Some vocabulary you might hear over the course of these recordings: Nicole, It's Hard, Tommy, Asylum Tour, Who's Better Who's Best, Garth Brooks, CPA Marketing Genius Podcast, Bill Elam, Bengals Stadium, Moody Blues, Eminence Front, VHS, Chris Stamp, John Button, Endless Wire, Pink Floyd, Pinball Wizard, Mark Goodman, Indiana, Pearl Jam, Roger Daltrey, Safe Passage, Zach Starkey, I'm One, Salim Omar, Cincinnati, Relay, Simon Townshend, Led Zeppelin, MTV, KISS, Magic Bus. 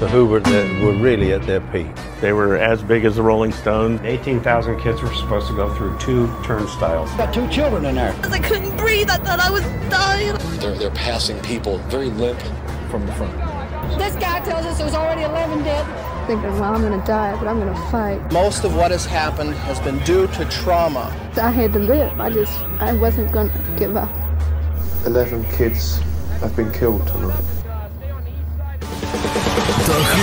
The Who were really at their peak. They were as big as the Rolling Stones. 18,000 kids were supposed to go through 2 turnstiles. Got 2 children in there. I couldn't breathe. I thought I was dying. They're passing people very limp from the front. This guy tells us there's already 11 dead. Thinking, well, I'm going to die, but I'm going to fight. Most of what has happened has been due to trauma. I had to live. I wasn't going to give up. 11 kids have been killed tonight. The Who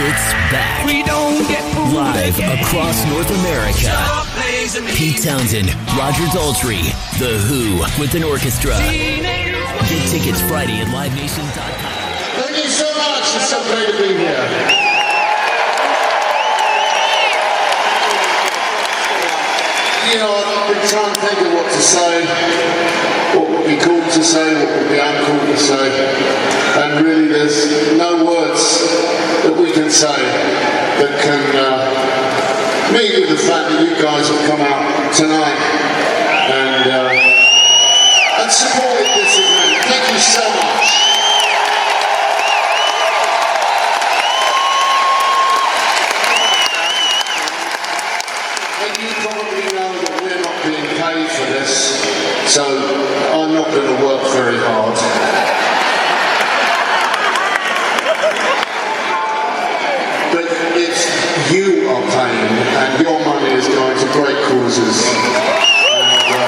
hits back. We don't get fooled live again. Across North America. Pete Townshend, Roger Daltrey, The Who with an orchestra. Get tickets Friday at LiveNation.com. Thank you so much. It's so great to be here. You know, I've been trying to think of what to say, what would be cool to say, what would be uncool to say, and really there's no words that we can say that can meet with the fact that you guys have come out tonight and supported this event. Thank you so much. So I'm not going to work very hard. But if you are paying and your money is going to great causes, and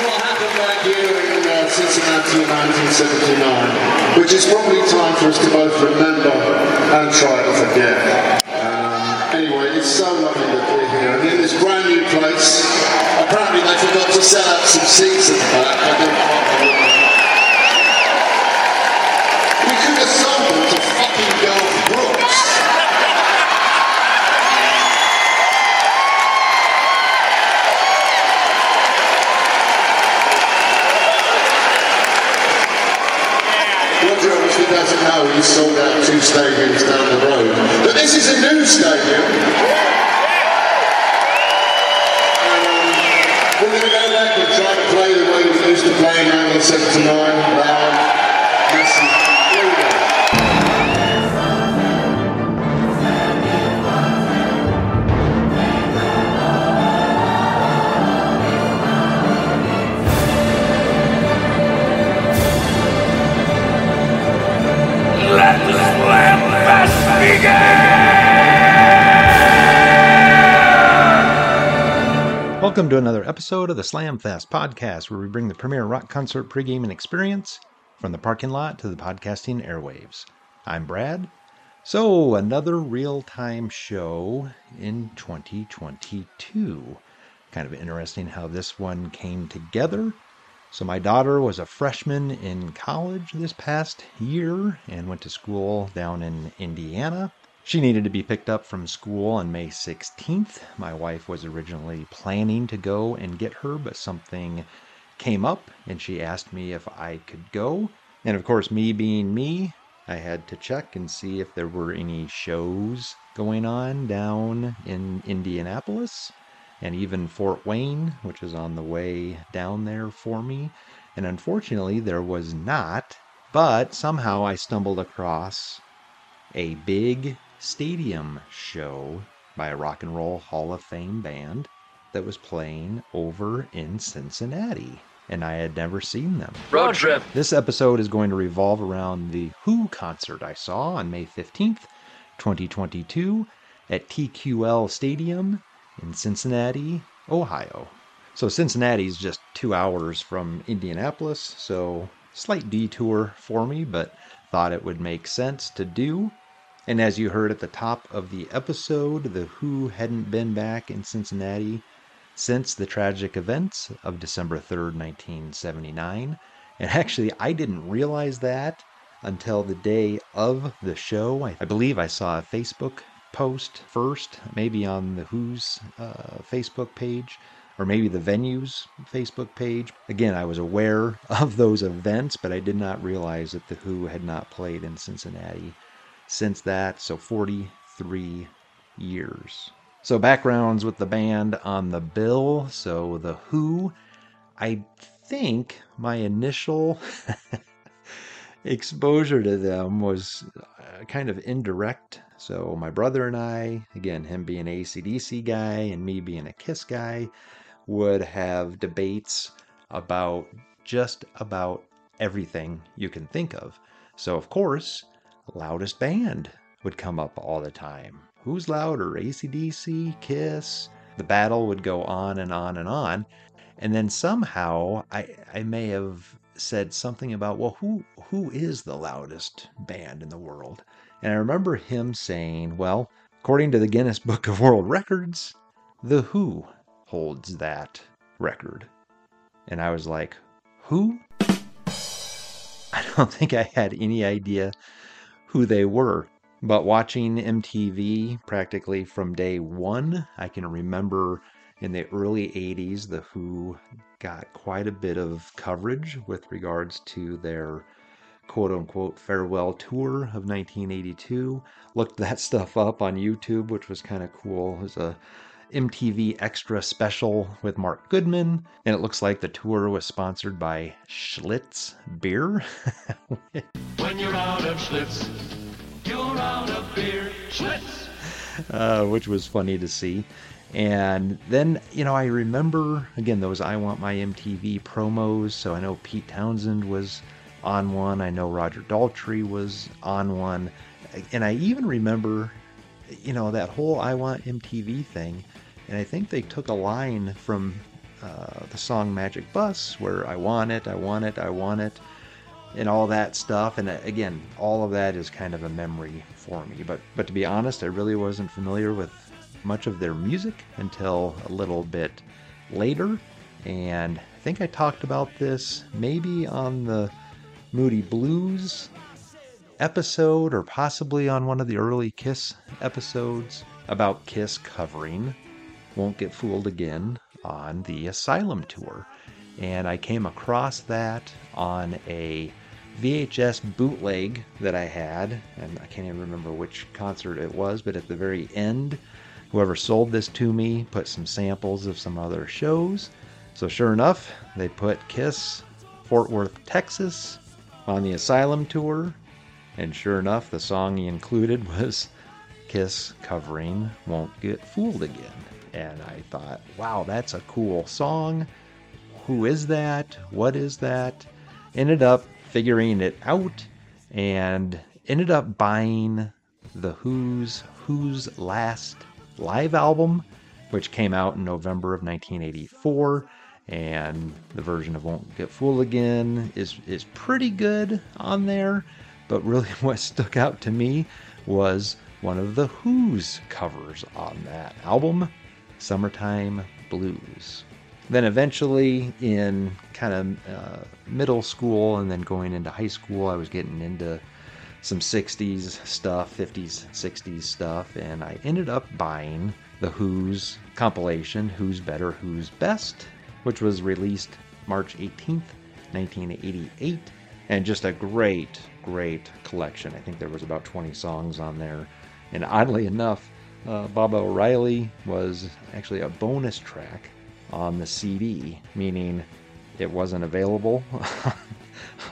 what happened that year in Cincinnati in 1979, which is probably time for us to both remember and try to forget. Anyway, it's so lovely that we're here, and in this brand new place, apparently they forgot to set up some seats at the back. We could have sold them to fucking Garth Brooks. Roger obviously doesn't know he sold out 2 stadiums down the road, but this is a new stadium. We're going to go back and try to play the way we used to play in 1979. Here we go. Let the slam fest begin! Welcome to another episode of the Slam Fest podcast, where we bring the premier rock concert pregame and experience from the parking lot to the podcasting airwaves. I'm Brad. So, another real-time show in 2022. Kind of interesting how this one came together. So my daughter was a freshman in college this past year and went to school down in Indiana. She needed to be picked up from school on May 16th. My wife was originally planning to go and get her, but something came up, and she asked me if I could go. And of course, me being me, I had to check and see if there were any shows going on down in Indianapolis and even Fort Wayne, which is on the way down there for me. And unfortunately, there was not, but somehow I stumbled across a big stadium show by a Rock and Roll Hall of Fame band that was playing over in Cincinnati, and I had never seen them. Road trip! This episode is going to revolve around the Who concert I saw on May 15th, 2022 at TQL Stadium in Cincinnati, Ohio. So Cincinnati is just 2 hours from Indianapolis, so slight detour for me, but thought it would make sense to do. And as you heard at the top of the episode, The Who hadn't been back in Cincinnati since the tragic events of December 3rd, 1979. And actually, I didn't realize that until the day of the show. I believe I saw a Facebook post first, maybe on The Who's Facebook page, or maybe the venue's Facebook page. Again, I was aware of those events, but I did not realize that The Who had not played in Cincinnati since that, so 43 years. So backgrounds with the band on the bill. So The Who, I think my initial exposure to them was kind of indirect. So my brother and I, again, him being an AC/DC guy and me being a KISS guy, would have debates about just about everything you can think of. So of course, loudest band would come up all the time. Who's louder, AC/DC, KISS? The battle would go on and on and on. And then somehow I may have said something about, well, who is the loudest band in the world? And I remember him saying, well, according to the Guinness Book of World Records, The Who holds that record. And I was like, who? I don't think I had any idea who they were. But watching MTV practically from day one, I can remember in the early 80s, The Who got quite a bit of coverage with regards to their quote-unquote farewell tour of 1982. Looked that stuff up on YouTube, which was kind of cool. It was a MTV Extra special with Mark Goodman, and it looks like the tour was sponsored by Schlitz Beer. When you're out of Schlitz, you're out of beer. Schlitz! Which was funny to see. And then, you know, I remember, again, those I Want My MTV promos. So I know Pete Townshend was on one. I know Roger Daltrey was on one. And I even remember, you know, that whole I Want MTV thing. And I think they took a line from the song Magic Bus where I want it, I want it, I want it, and all that stuff. And again, all of that is kind of a memory for me. But to be honest, I really wasn't familiar with much of their music until a little bit later. And I think I talked about this maybe on the Moody Blues episode or possibly on one of the early KISS episodes about KISS covering Won't Get Fooled Again on the Asylum Tour. And I came across that on a VHS bootleg that I had, and I can't even remember which concert it was, but at the very end, whoever sold this to me put some samples of some other shows. So sure enough, they put KISS Fort Worth, Texas on the Asylum Tour. And sure enough, the song he included was KISS covering Won't Get Fooled Again. And I thought, wow, that's a cool song. Who is that? What is that? Ended up figuring it out and ended up buying The Who's Who's Last live album, which came out in November of 1984, and the version of Won't Get Fooled Again is pretty good on there, but really what stuck out to me was one of The Who's covers on that album, Summertime Blues. Then eventually in kind of middle school and then going into high school, I was getting into some 60s stuff, 50s, 60s stuff, and I ended up buying The Who's compilation, Who's Better, Who's Best, which was released March 18th, 1988, and just a great, great collection. I think there was about 20 songs on there, and oddly enough, Baba O'Reilly was actually a bonus track on the CD, meaning it wasn't available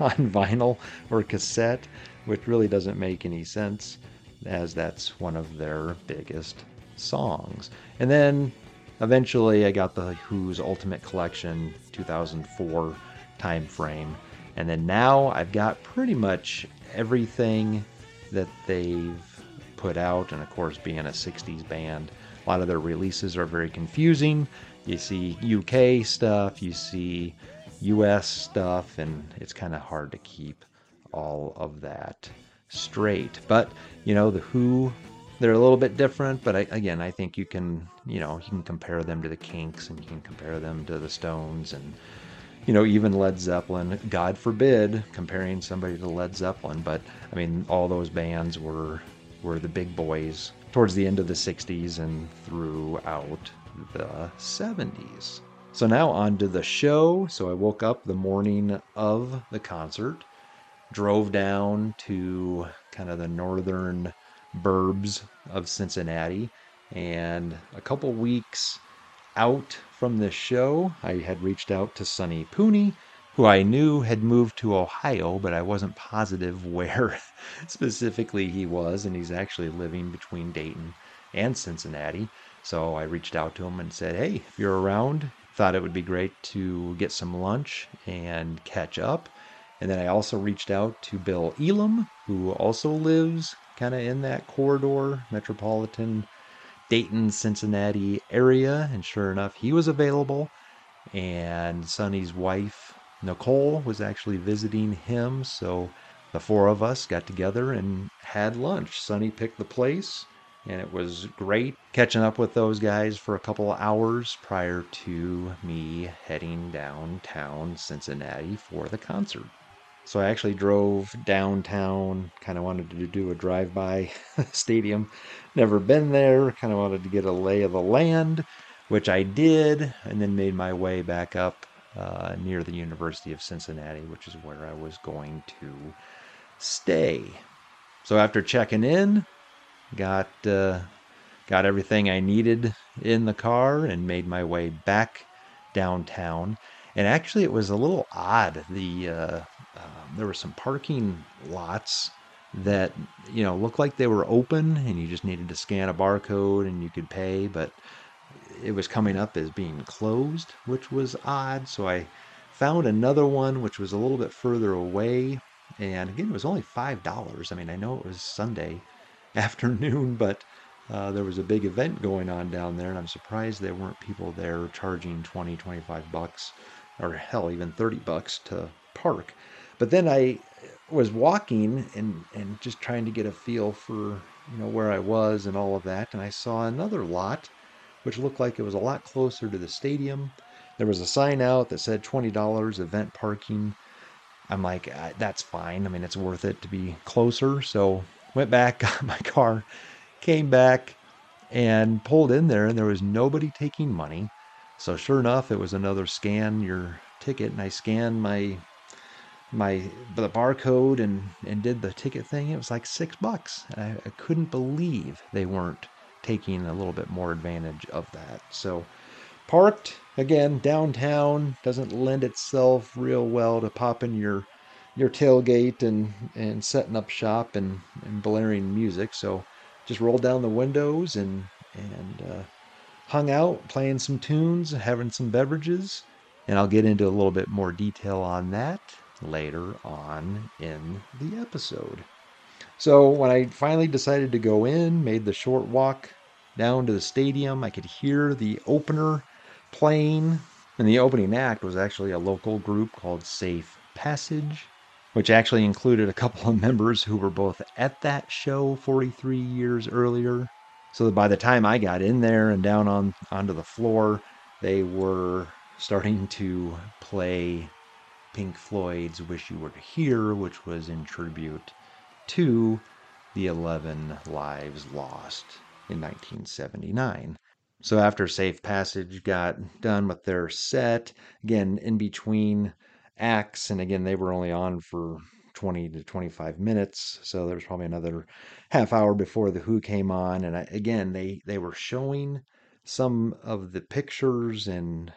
on vinyl or cassette, which really doesn't make any sense, as that's one of their biggest songs. And then eventually I got The Who's Ultimate Collection 2004 time frame, and then now I've got pretty much everything that they've put out. And of course, being a 60s band, a lot of their releases are very confusing. You see UK stuff, you see US stuff, and it's kind of hard to keep all of that straight. But you know, The Who, they're a little bit different, but I think you can, you know, you can compare them to the Kinks, and you can compare them to the Stones, and you know, even Led Zeppelin. God forbid comparing somebody to Led Zeppelin, but I mean, all those bands were the big boys towards the end of the 60s and throughout the 70s. So now on to the show. So I woke up the morning of the concert, drove down to kind of the northern burbs of Cincinnati, and a couple weeks out from the show, I had reached out to Sonny Pooney, who I knew had moved to Ohio, but I wasn't positive where specifically he was, and he's actually living between Dayton and Cincinnati. So I reached out to him and said, hey, if you're around, thought it would be great to get some lunch and catch up. And then I also reached out to Bill Elam, who also lives kind of in that corridor, metropolitan Dayton, Cincinnati area. And sure enough, he was available. And Sonny's wife, Nicole, was actually visiting him. So the four of us got together and had lunch. Sonny picked the place. And it was great catching up with those guys for a couple of hours prior to me heading downtown Cincinnati for the concert. So I actually drove downtown, kind of wanted to do a drive-by stadium. Never been there, kind of wanted to get a lay of the land, which I did, and then made my way back up near the University of Cincinnati, which is where I was going to stay. So after checking in, got everything I needed in the car and made my way back downtown. And actually, it was a little odd. There were some parking lots that, you know, looked like they were open and you just needed to scan a barcode and you could pay, but it was coming up as being closed, which was odd. So I found another one, which was a little bit further away. And again, it was only $5. I mean, I know it was Sunday afternoon, but there was a big event going on down there, and I'm surprised there weren't people there charging $20, $25, or hell, even $30 to park. But then I was walking and just trying to get a feel for, you know, where I was and all of that, and I saw another lot which looked like it was a lot closer to the stadium. There was a sign out that said $20 event parking. I'm like, that's fine. I mean, it's worth it to be closer. So went back, got my car, came back, and pulled in there, and there was nobody taking money. So sure enough, it was another scan your ticket, and I scanned the barcode and did the ticket thing. It was like $6, and I couldn't believe they weren't taking a little bit more advantage of that. So parked, again, downtown, doesn't lend itself real well to popping your tailgate and setting up shop and blaring music. So just rolled down the windows and hung out, playing some tunes, having some beverages. And I'll get into a little bit more detail on that later on in the episode. So when I finally decided to go in, made the short walk down to the stadium, I could hear the opener playing. And the opening act was actually a local group called Safe Passage, which actually included a couple of members who were both at that show 43 years earlier. So that by the time I got in there and down onto the floor, they were starting to play Pink Floyd's Wish You Were Here, which was in tribute to the 11 lives lost in 1979. So after Safe Passage got done with their set, again, in between acts, and again, they were only on for 20 to 25 minutes, so there's probably another half hour before The Who came on. And again, they were showing some of the pictures and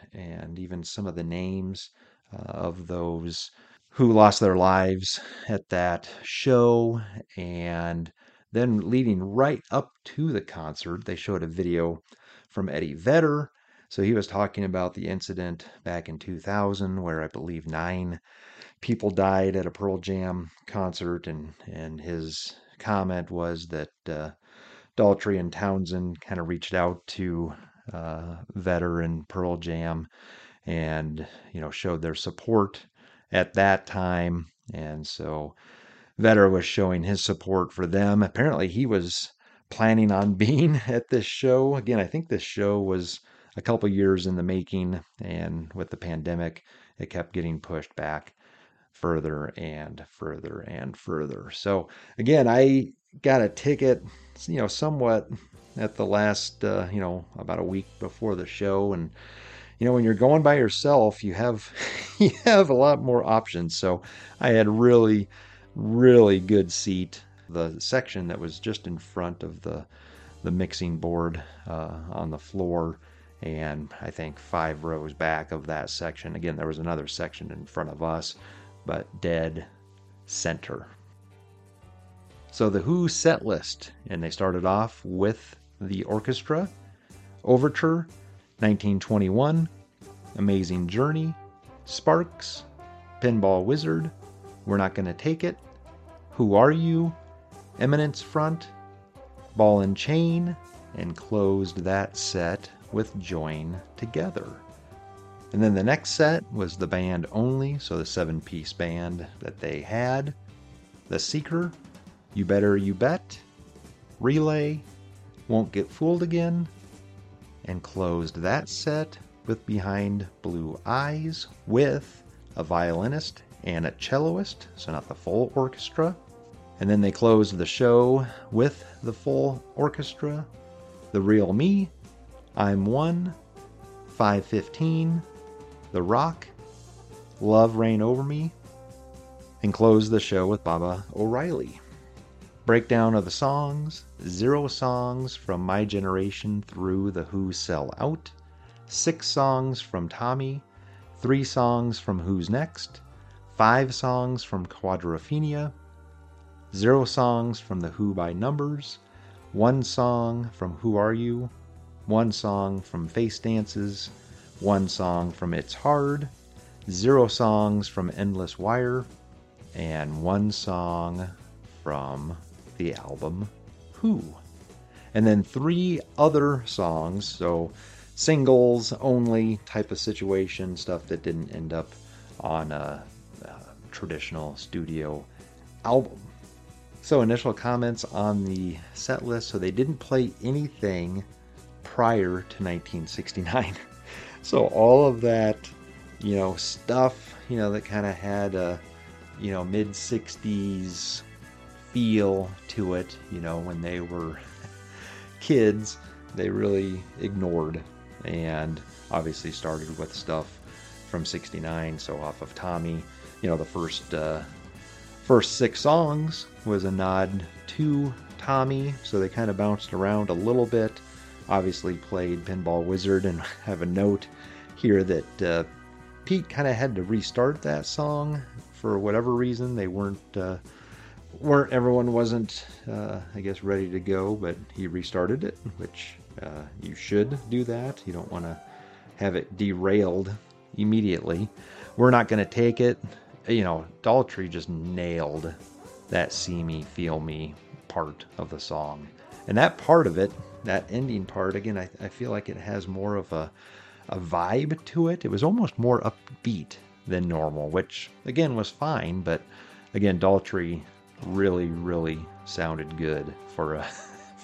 even some of the names of those who lost their lives at that show. And then leading right up to the concert, they showed a video from Eddie Vedder. So he was talking about the incident back in 2000 where I believe 9 people died at a Pearl Jam concert. And his comment was that Daltrey and Townsend kind of reached out to Vedder and Pearl Jam and, you know, showed their support at that time. And so Vedder was showing his support for them. Apparently he was planning on being at this show. Again, I think this show was a couple years in the making, and with the pandemic, it kept getting pushed back further and further and further. So again, I got a ticket, you know, somewhat at the last, you know, about a week before the show. And, you know, when you're going by yourself, you have a lot more options. So I had really, really good seat. The section that was just in front of the mixing board on the floor. and I think 5 rows back of that section, again, there was another section in front of us, but dead center. So the Who set list, and they started off with the orchestra, Overture, 1921, Amazing Journey, Sparks, Pinball Wizard, We're Not Gonna Take It, Who Are You, Eminence Front, Ball and Chain, and closed that set with Join Together. And then the next set was the band only, so the 7-piece band that they had, The Seeker, You Better You Bet, Relay, Won't Get Fooled Again, and closed that set with Behind Blue Eyes with a violinist and a celloist, so not the full orchestra. And then they closed the show with the full orchestra, The Real Me, I'm One, 5:15, The Rock, Love Reign Over Me, and closed the show with Baba O'Reilly. Breakdown of the songs: 0 songs from My Generation through The Who Sell Out, 6 songs from Tommy, 3 songs from Who's Next, 5 songs from Quadrophenia, 0 songs from The Who by Numbers, 1 song from Who Are You, 1 song from Face Dances, 1 song from It's Hard, 0 songs from Endless Wire, and 1 song from the album Who. And then 3 other songs, so singles only type of situation, stuff that didn't end up on a traditional studio album. So initial comments on the set list: so they didn't play anything prior to 1969. So all of that, stuff, that kind of had a, mid 60s feel to it, when they were kids, they really ignored, and obviously started with stuff from 69. So off of Tommy, the first 6 songs was a nod to Tommy. So they kind of bounced around a little bit, obviously played Pinball Wizard, and have a note here that Pete kind of had to restart that song for whatever reason. They everyone wasn't I guess ready to go, but he restarted it, which you should do that. You don't want to have it derailed immediately. We're Not Going to Take It, Daltrey just nailed that See Me Feel Me part of the song, and that part of it, that ending part, again, I feel like it has more of a vibe to it. It was almost more upbeat than normal, which again was fine, but again, Daltrey really, really sounded good for a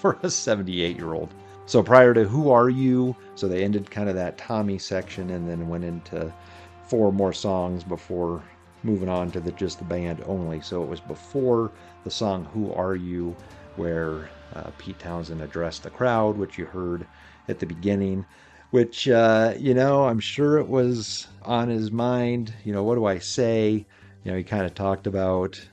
78-year-old. So prior to Who Are You, so they ended kind of that Tommy section and then went into 4 more songs before moving on to just the band only. So it was before the song Who Are You where Pete Townshend addressed the crowd, which you heard at the beginning, which, I'm sure it was on his mind. What do I say? He kind of talked about,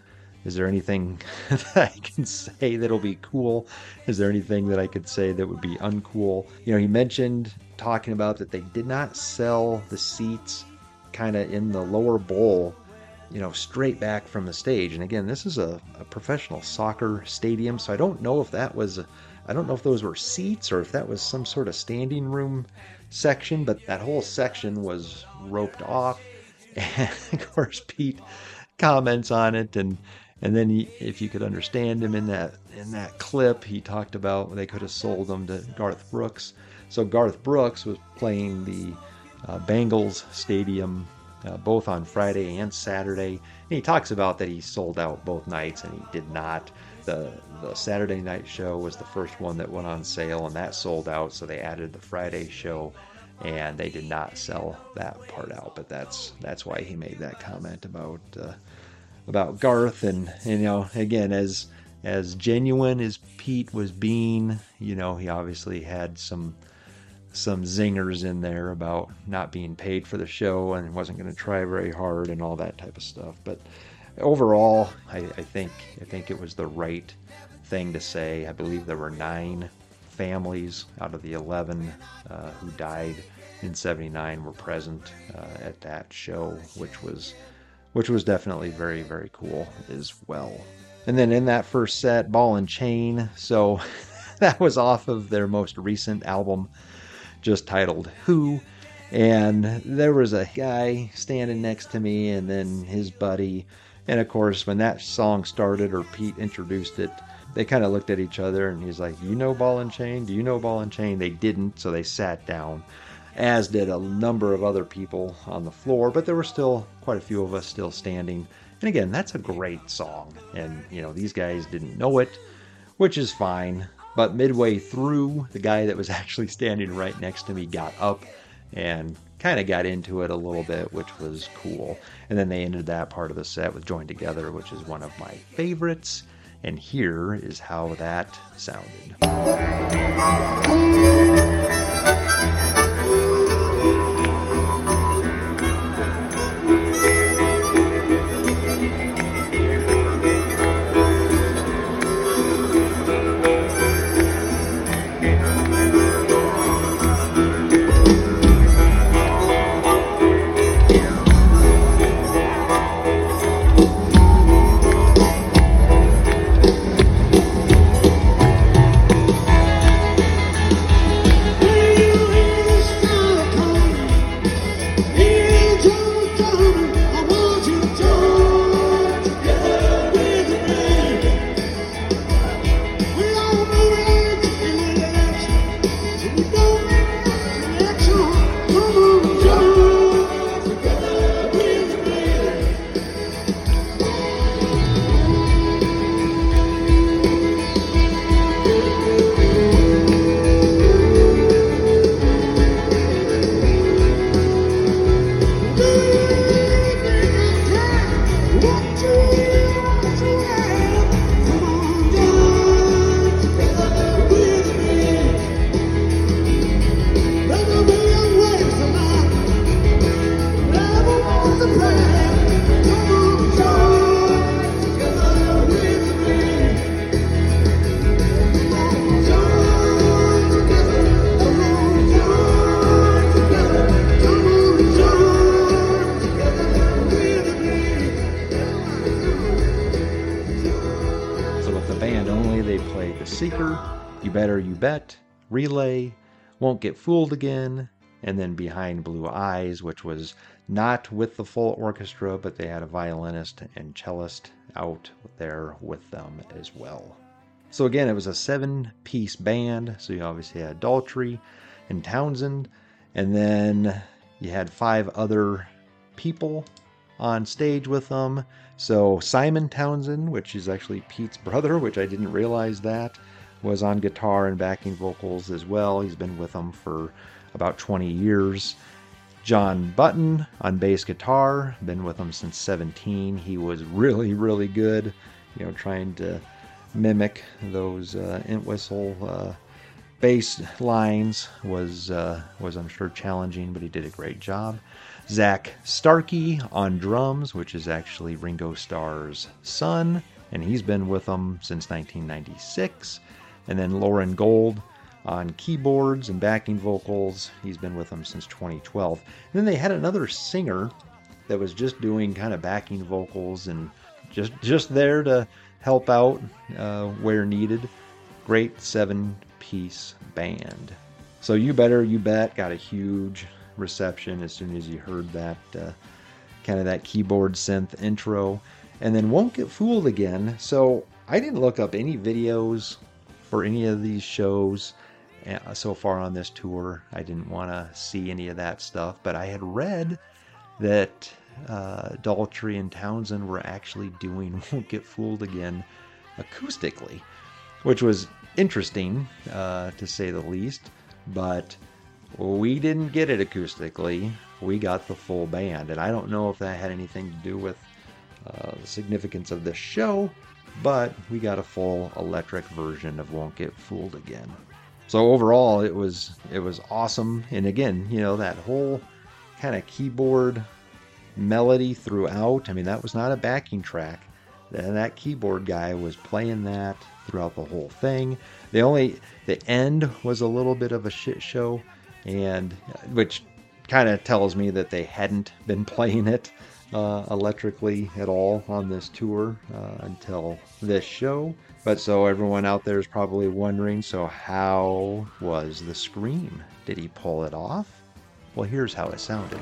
is there anything that I can say that'll be cool? Is there anything that I could say that would be uncool? He mentioned talking about that they did not sell the seats kind of in the lower bowl, straight back from the stage. And again, this is a professional soccer stadium, so I don't know if that was, I don't know if those were seats or if that was some sort of standing room section, but that whole section was roped off. And of course, Pete comments on it, and then he, if you could understand him in that clip, he talked about they could have sold them to Garth Brooks. So Garth Brooks was playing the Bengals Stadium both on Friday and Saturday, and he talks about that he sold out both nights, and he did not. The Saturday night show was the first one that went on sale, and that sold out, so they added the Friday show, and they did not sell that part out. But that's why he made that comment about Garth. And again, as genuine as Pete was being, he obviously had some zingers in there about not being paid for the show and wasn't going to try very hard and all that type of stuff. But overall, I think it was the right thing to say. I believe there were 9 families out of the 11 who died in 79 were present at that show, which was definitely very, very cool as well. And then in that first set, Ball and Chain. So that was off of their most recent album, just titled Who. And there was a guy standing next to me and then his buddy. And of course, when that song started or Pete introduced it, they kind of looked at each other and he's like, "You know Ball and Chain? Do you know Ball and Chain?" They didn't, so they sat down, as did a number of other people on the floor, but there were still quite a few of us still standing. And again, that's a great song. And, you know, these guys didn't know it, which is fine. But midway through, the guy that was actually standing right next to me got up and kind of got into it a little bit, which was cool. And then they ended that part of the set with Join Together, which is one of my favorites. And here is how that sounded. You Better You Bet, Relay, Won't Get Fooled Again, and then Behind Blue Eyes, which was not with the full orchestra, but they had a violinist and cellist out there with them as well. So again, it was a 7-piece band, so you obviously had Daltrey and Townshend, and then you had 5 other people on stage with them. So Simon Townshend, which is actually Pete's brother, which I didn't realize that, was on guitar and backing vocals as well. He's been with them for about 20 years. John Button on bass guitar, been with them since 17. He was really, really good, you know, trying to mimic those Entwistle bass lines was I'm sure challenging, but he did a great job. Zach Starkey on drums, which is actually Ringo Starr's son, and he's been with them since 1996. And then Lauren Gold on keyboards and backing vocals. He's been with them since 2012. And then they had another singer that was just doing kind of backing vocals and just there to help out where needed. Great 7-piece band. So You Better You Bet got a huge reception as soon as you heard that kind of that keyboard synth intro. And then Won't Get Fooled Again. So I didn't look up any videos for any of these shows so far on this tour. I didn't want to see any of that stuff, but I had read that Daltrey and Townshend were actually doing Won't Get Fooled Again acoustically, which was interesting to say the least, but we didn't get it acoustically. We got the full band, and I don't know if that had anything to do with the significance of this show, but we got a full electric version of Won't Get Fooled Again. So overall, it was awesome. And again, you know, that whole kind of keyboard melody throughout. I mean, that was not a backing track. And that keyboard guy was playing that throughout the whole thing. The end was a little bit of a shit show, and which kind of tells me that they hadn't been playing it electrically at all on this tour until this show. But so everyone out there is probably wondering, so how was the scream? Did he pull it off? Well, here's how it sounded.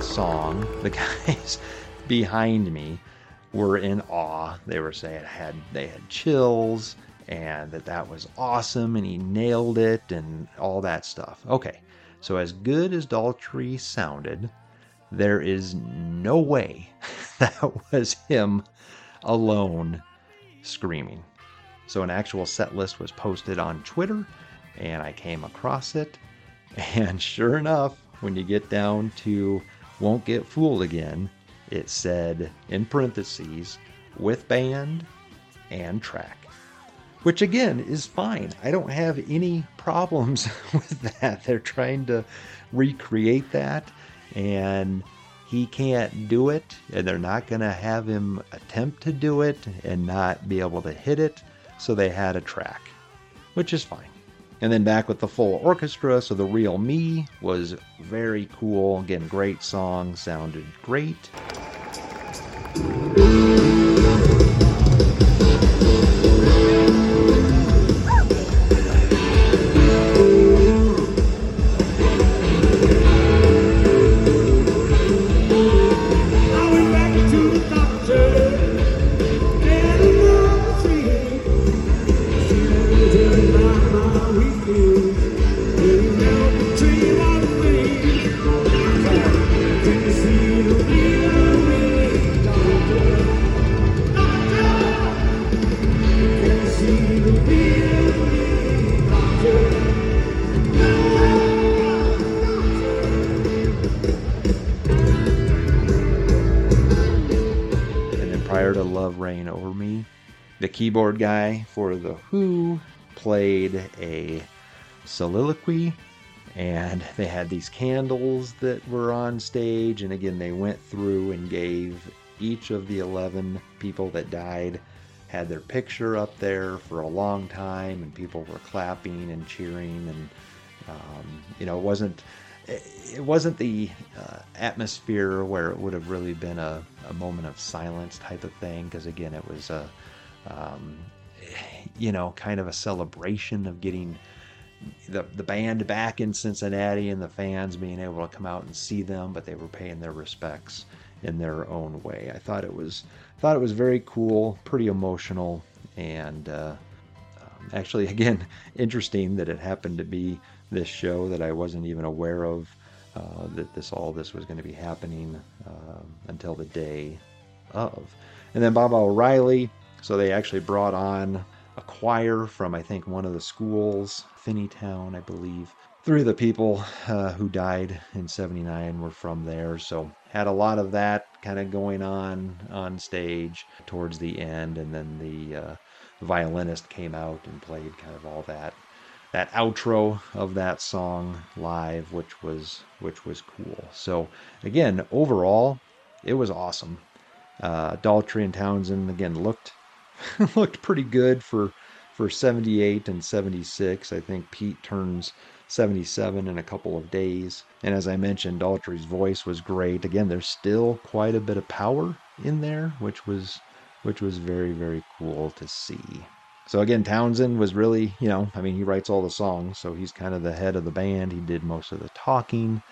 Song, the guys behind me were in awe. They were saying they had chills and that was awesome and he nailed it and all that stuff. Okay, so as good as Daltrey sounded, there is no way that was him alone screaming. So an actual set list was posted on Twitter and I came across it, and sure enough, when you get down to Won't Get Fooled Again, it said, in parentheses, with band and track. Which again is fine. I don't have any problems with that. They're trying to recreate that and he can't do it, and they're not going to have him attempt to do it and not be able to hit it. So they had a track, which is fine. And then back with the full orchestra, so The Real Me was very cool. Again, great song, sounded great. The keyboard guy for The Who played a soliloquy, and they had these candles that were on stage, and again they went through and gave each of the 11 people that died, had their picture up there for a long time, and people were clapping and cheering, and it wasn't the atmosphere where it would have really been a moment of silence type of thing, because again it was a kind of a celebration of getting the band back in Cincinnati and the fans being able to come out and see them, but they were paying their respects in their own way. I thought it was very cool, pretty emotional, and actually, again, interesting that it happened to be this show that I wasn't even aware of, that this was going to be happening until the day of. And then Baba O'Reilly. So they actually brought on a choir from, I think, one of the schools, Finneytown, I believe. Three of the people who died in 79 were from there. So had a lot of that kind of going on stage towards the end. And then the violinist came out and played kind of all that outro of that song live, which was cool. So again, overall, it was awesome. Daltrey and Townsend, again, looked looked pretty good for 78 and 76. I think Pete turns 77 in a couple of days. And as I mentioned, Daltrey's voice was great. Again, there's still quite a bit of power in there, which was very, very cool to see. So again, Townshend was really, he writes all the songs, so he's kind of the head of the band. He did most of the talking.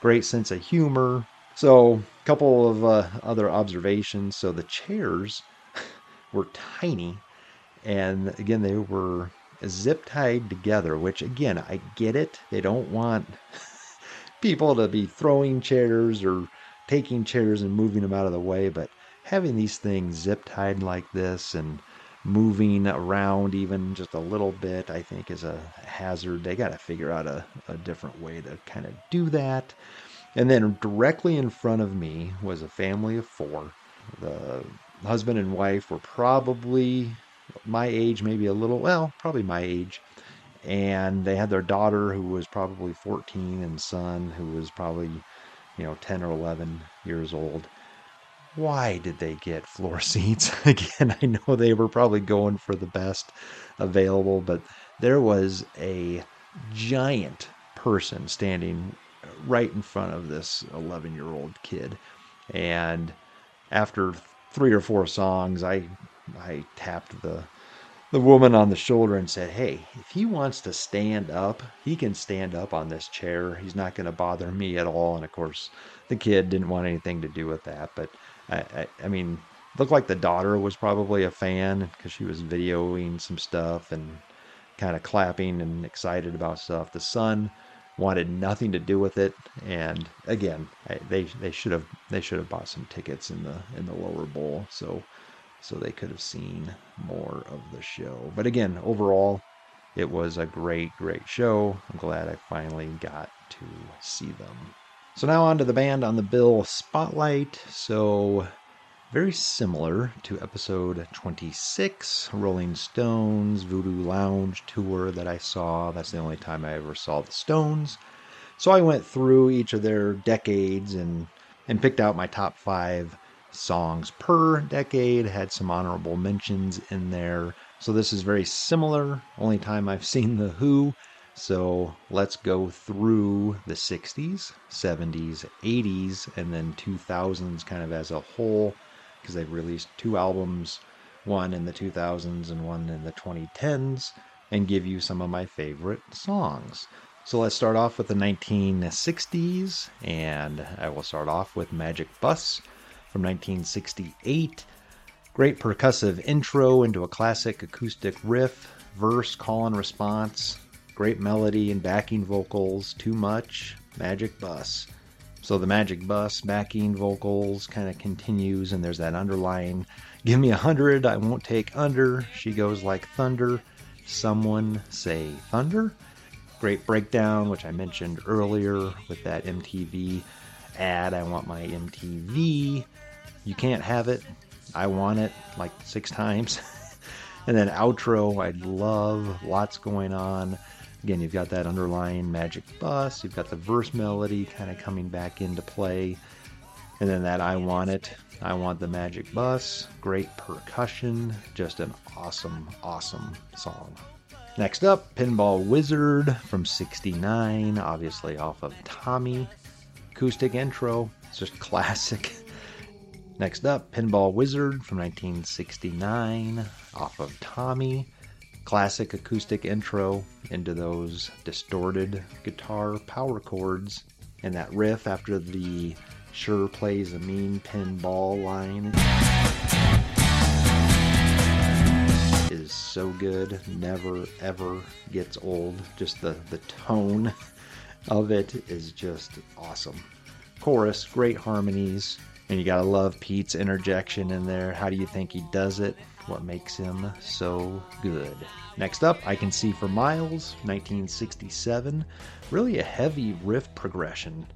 Great sense of humor. So a couple of other observations. So the chairs were tiny, and again, they were zip tied together, which again, I get it. They don't want people to be throwing chairs or taking chairs and moving them out of the way, but having these things zip tied like this and moving around even just a little bit, I think is a hazard. They got to figure out a different way to kind of do that. And then directly in front of me was a family of four. The husband and wife were probably my age, probably my age. And they had their daughter who was probably 14 and son who was probably, 10 or 11 years old. Why did they get floor seats? Again, I know they were probably going for the best available, but there was a giant person standing right in front of this 11-year-old kid. And after three or four songs, I tapped the woman on the shoulder and said, "Hey, if he wants to stand up, he can stand up on this chair. He's not going to bother me at all." And of course, the kid didn't want anything to do with that. But I mean, looked like the daughter was probably a fan because she was videoing some stuff and kind of clapping and excited about stuff. The son wanted nothing to do with it. And again, they should have bought some tickets in the lower bowl so they could have seen more of the show. But again, overall, it was a great, great show. I'm glad I finally got to see them. So now on to the Band on the Bill Spotlight. So very similar to episode 26, Rolling Stones Voodoo Lounge Tour that I saw. That's the only time I ever saw the Stones. So I went through each of their decades and picked out my top five songs per decade. Had some honorable mentions in there. So this is very similar. Only time I've seen The Who. So let's go through the 60s, 70s, 80s, and then 2000s kind of as a whole, because they've released two albums, one in the 2000s and one in the 2010s, and give you some of my favorite songs. So let's start off with the 1960s, and I will start off with Magic Bus from 1968. Great percussive intro into a classic acoustic riff, verse, call and response. Great melody and backing vocals. Too much Magic Bus. So the Magic Bus backing vocals kind of continues, and there's that underlying, "Give me 100, I won't take under. She goes like thunder. Someone say thunder." Great breakdown, which I mentioned earlier with that MTV ad, "I want my MTV. You can't have it. I want it," like 6 times. And then outro, I love, lots going on. Again, you've got that underlying Magic Bus. You've got the verse melody kind of coming back into play. And then that "I want it. I want the Magic Bus." Great percussion. Just an awesome, awesome song. Next up, Pinball Wizard from 69. Obviously off of Tommy. Acoustic intro. It's just classic. Next up, Pinball Wizard from 1969. Off of Tommy. Classic acoustic intro into those distorted guitar power chords and that riff after the "sure plays a mean pinball" line is so good. Never ever gets old. Just the tone of it is just awesome. Chorus, great harmonies, and you gotta love Pete's interjection in there. How do you think he does it? What makes him so good? Next up, I Can See for Miles, 1967. Really a heavy riff progression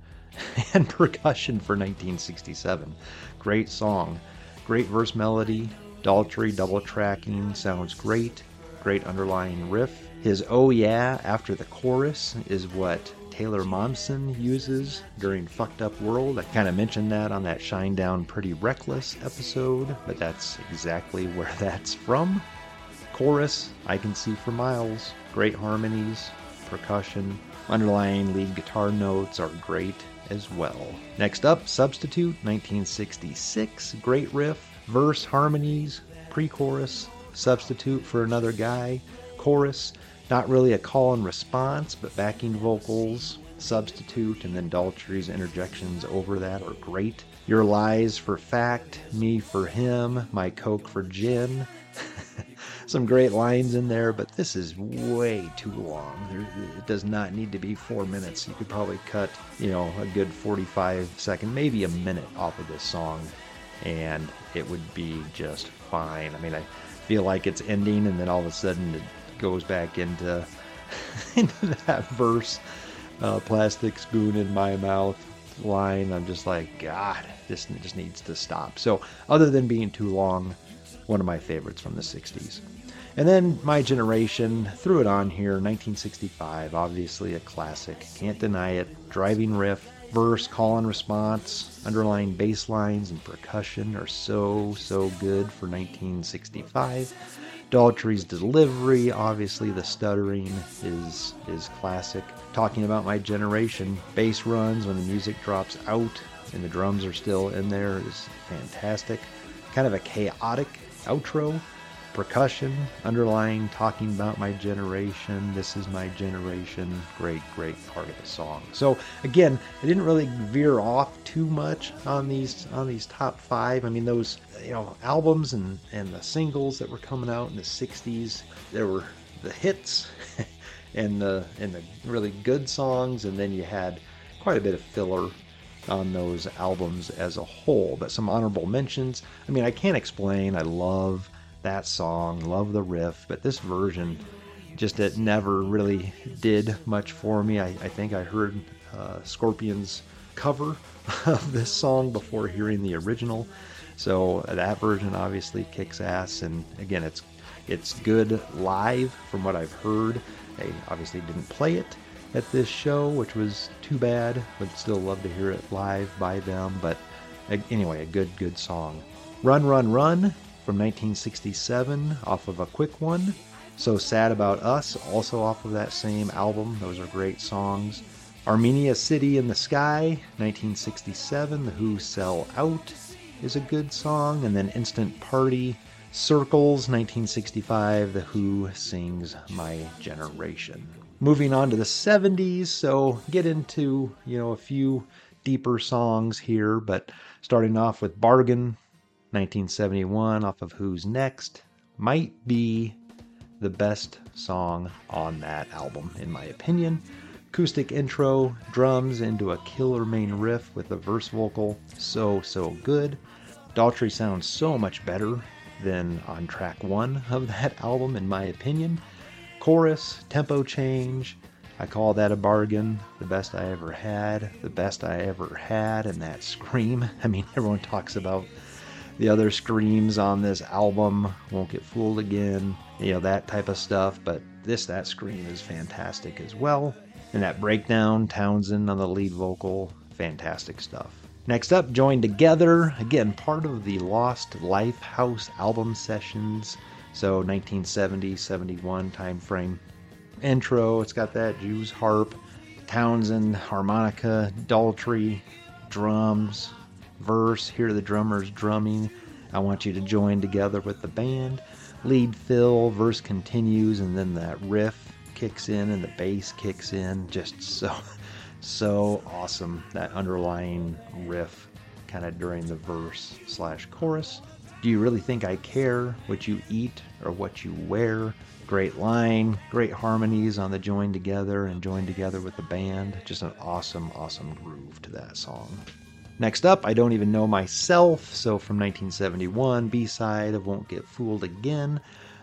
and percussion for 1967. Great song. Great verse melody. Daltrey double tracking sounds great. Great underlying riff. His "oh yeah" after the chorus is what Taylor Momsen uses during Fucked Up World. I kind of mentioned that on that Shine Down Pretty Reckless episode, but that's exactly where that's from. Chorus, I Can See for Miles. Great harmonies, percussion, underlying lead guitar notes are great as well. Next up, Substitute, 1966. Great riff, verse harmonies, pre-chorus, substitute for another guy, chorus. Not really a call and response, but backing vocals, substitute, and then Daltrey's interjections over that are great. Your lies for fact, me for him, my coke for gin. Some great lines in there, but this is way too long. It does not need to be 4 minutes. You could probably cut, a good 45-second, maybe a minute off of this song, and it would be just fine. I mean, I feel like it's ending, and then all of a sudden it goes back into that verse, plastic spoon in my mouth line. I'm just like, God, this just needs to stop. So other than being too long, one of my favorites from the 60s. And then My Generation, threw it on here, 1965, obviously a classic, can't deny it. Driving riff, verse, call and response, underlying bass lines and percussion are so good for 1965. Daltrey's delivery, obviously the stuttering is classic. Talking about My Generation, bass runs when the music drops out and the drums are still in there is fantastic. Kind of a chaotic outro, percussion, underlying talking about my generation, this is my generation, great part of the song. So again, I didn't really veer off too much on these top five. I mean, those albums and the singles that were coming out in the 60s, there were the hits and the really good songs, and then you had quite a bit of filler on those albums as a whole. But some honorable mentions, I mean, I can't explain, I love that song, love the riff, but this version just, it never really did much for me. I think I heard Scorpion's cover of this song before hearing the original, so that version obviously kicks ass, and again, it's good live from what I've heard. I obviously didn't play it at this show, which was too bad. Would still love to hear it live by them, but anyway, a good song. Run, Run, Run from 1967 off of a quick one. So Sad About Us also off of that same album. Those are great songs. Armenia City in the Sky, 1967. The Who, Sell Out is a good song. And then Instant Party, Circles, 1965. The Who sings My Generation. Moving on to the 70s, so get into, a few deeper songs here, but starting off with Bargain, 1971, off of Who's Next, might be the best song on that album, in my opinion. Acoustic intro, drums into a killer main riff with a verse vocal, so good. Daltrey sounds so much better than on track one of that album, in my opinion. Chorus, tempo change, I call that a bargain, the best I ever had, and that scream. I mean, everyone talks about the other screams on this album, Won't Get Fooled Again, that type of stuff, but that scream is fantastic as well. And that breakdown, Townsend on the lead vocal, fantastic stuff. Next up, Join Together, again, part of the Lost Lifehouse album sessions. So 1970, 71 time frame. Intro, it's got that Jew's harp, Townsend, harmonica, Daltrey, drums, verse, hear the drummers drumming, I want you to join together with the band, lead fill, verse continues, and then that riff kicks in and the bass kicks in, just so awesome, that underlying riff kind of during the verse / chorus. Do you really think I care what you eat or what you wear? Great line, great harmonies on the Join Together and Join Together with the band. Just an awesome groove to that song. Next up, I Don't Even Know Myself. So from 1971, B-side of Won't Get Fooled Again.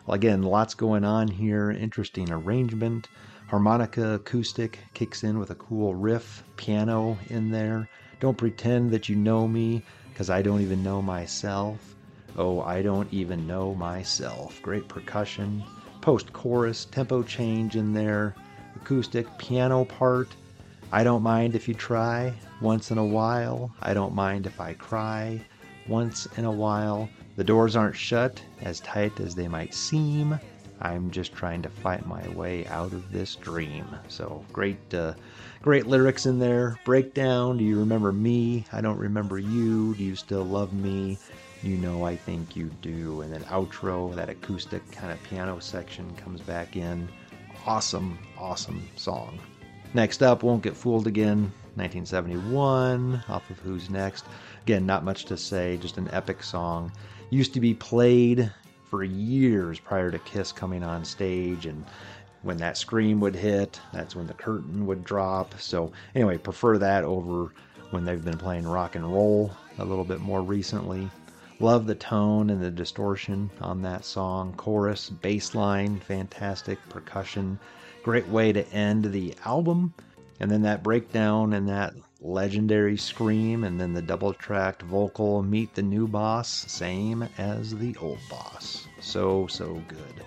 Well, again, lots going on here. Interesting arrangement. Harmonica, acoustic, kicks in with a cool riff. Piano in there. Don't pretend that you know me, because I don't even know myself. Oh, I don't even know myself. Great percussion. Post-chorus, tempo change in there. Acoustic, piano part. I don't mind if you try, once in a while. I don't mind if I cry, once in a while. The doors aren't shut, as tight as they might seem. I'm just trying to fight my way out of this dream. So great lyrics in there. Breakdown. Do you remember me? I don't remember you. Do you still love me? You know, I think you do. And then outro, that acoustic kind of piano section comes back in. Awesome, awesome song. Next up, Won't Get Fooled Again, 1971, off of Who's Next. Again, not much to say, just an epic song. Used to be played for years prior to KISS coming on stage, and when that scream would hit, that's when the curtain would drop. So anyway, prefer that over when they've been playing rock and roll a little bit more recently. Love the tone and the distortion on that song. Chorus, bass line, fantastic percussion. Great way to end the album. And then that breakdown and that legendary scream, and then the double-tracked vocal, meet the new boss, same as the old boss. So good.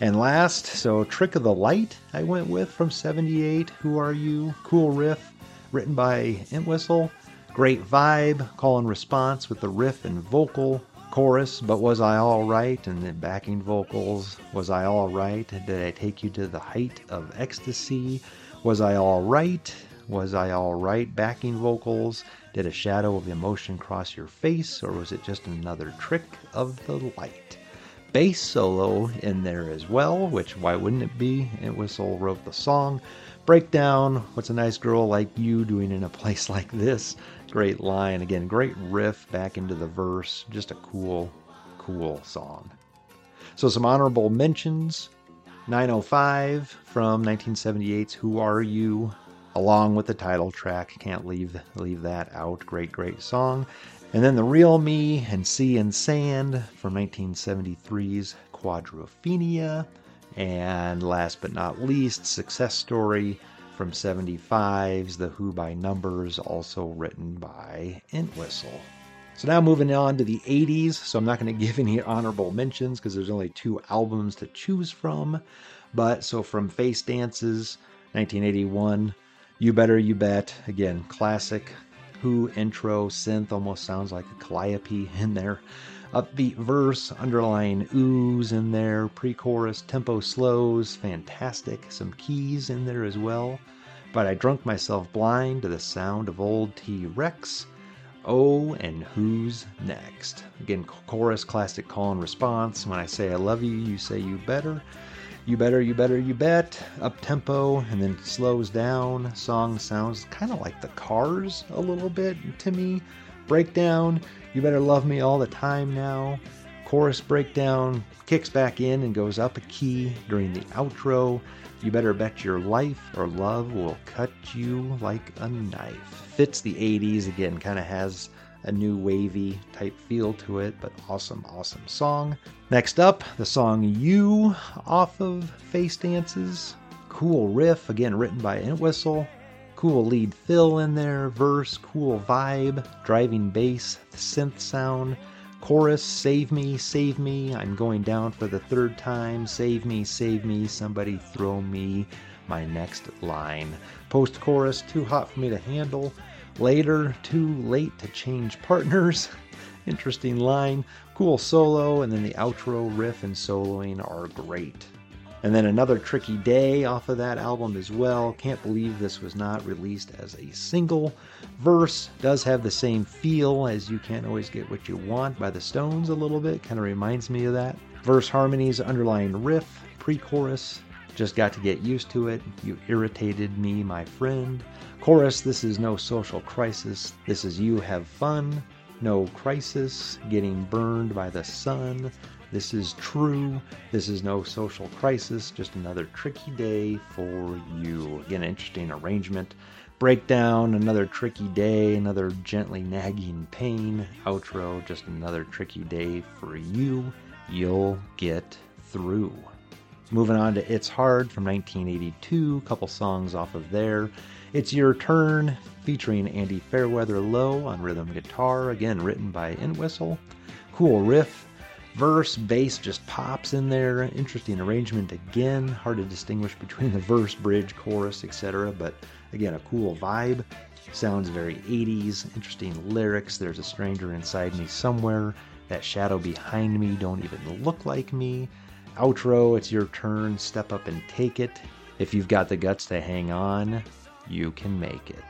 And last, Trick of the Light I went with from 78, Who Are You? Cool riff, written by Entwistle. Great vibe, call and response with the riff and vocal. Chorus, but was I all right? And then backing vocals, was I all right? Did I take you to the height of ecstasy? Was I all right? Was I all right? Backing vocals. Did a shadow of emotion cross your face, or was it just another trick of the light? Bass solo in there as well, which why wouldn't it be? Entwistle wrote the song. Breakdown, what's a nice girl like you doing in a place like this? Great line. Again, great riff back into the verse. Just a cool song. So some honorable mentions. 905 from 1978's Who Are You? Along with the title track. Can't leave that out. Great song. And then The Real Me and Sea and Sand from 1973's Quadrophenia. And last but not least, Success Story from 75's The Who by Numbers, also written by Entwistle. So now moving on to the 80s. So I'm not going to give any honorable mentions because there's only two albums to choose from. But so from Face Dances, 1981, You Better You Bet. Again, classic Who intro, synth, almost sounds like a calliope in there. Upbeat verse, underlying oohs in there, pre-chorus, tempo slows, fantastic. Some keys in there as well. But I drunk myself blind to the sound of old T-Rex. Oh, and who's next? Again, chorus, classic call and response. When I say I love you, you say you better. You better, you better, you bet. Up tempo, and then slows down. Song sounds kind of like the Cars a little bit to me. Breakdown, you better love me all the time now. Chorus breakdown, kicks back in and goes up a key during the outro. You better bet your life or love will cut you like a knife. Fits the 80s again, kind of has a new wavy type feel to it, but awesome song. Next up, the song You off of Face Dances. Cool riff, again written by Entwistle. Cool lead fill in there, verse, cool vibe, driving bass, synth sound, chorus, save me, I'm going down for the third time, save me, somebody throw me my next line. Post-chorus, too hot for me to handle, later, too late to change partners, interesting line, cool solo, and then the outro riff and soloing are great. And then Another Tricky Day off of that album as well. Can't believe this was not released as a single. Verse does have the same feel as You Can't Always Get What You Want by the Stones a little bit. Kind of reminds me of that. Verse harmonies, underlying riff, pre-chorus. Just got to get used to it. You irritated me, my friend. Chorus, this is no social crisis. This is you have fun. No crisis. Getting burned by the sun. This is true. This is no social crisis. Just another tricky day for you. Again, interesting arrangement. Breakdown, another tricky day, another gently nagging pain. Outro, just another tricky day for you. You'll get through. Moving on to It's Hard from 1982. A couple songs off of there. It's Your Turn featuring Andy Fairweather Lowe on rhythm guitar. Again, written by Entwistle. Cool riff. verse, bass just pops in there. Interesting arrangement again. Hard to distinguish between the verse, bridge, chorus, etc. But again, a cool vibe. Sounds very 80s. Interesting lyrics. There's a stranger inside me somewhere. That shadow behind me don't even look like me. Outro, it's your turn. Step up and take it. If you've got the guts to hang on, you can make it.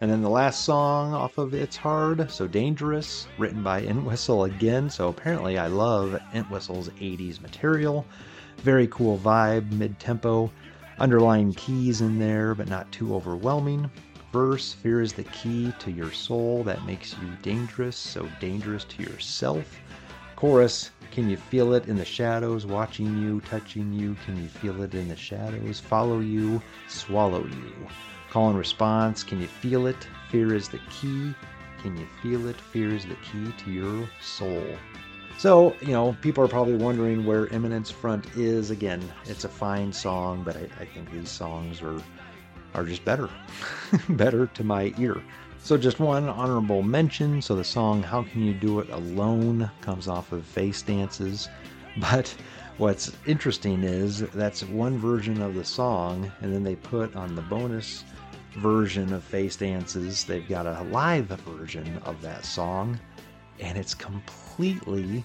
And then the last song off of It's Hard, So Dangerous, written by Entwistle again. So apparently I love Entwistle's 80s material. Very cool vibe, mid-tempo. Underlying keys in there, but not too overwhelming. Verse, fear is the key to your soul that makes you dangerous, so dangerous to yourself. Chorus, can you feel it in the shadows, watching you, touching you? Can you feel it in the shadows, follow you, swallow you? Call and response, can you feel it? Fear is the key. Can you feel it? Fear is the key to your soul. So, you know, people are probably wondering where Eminence Front is. Again, it's a fine song, but I think these songs are just better. Better to my ear. So just one honorable mention. So the song How Can You Do It Alone comes off of Face Dances. But what's interesting is that's one version of the song, and then they put on the bonus version of Face Dances, they've got a live version of that song, and it's completely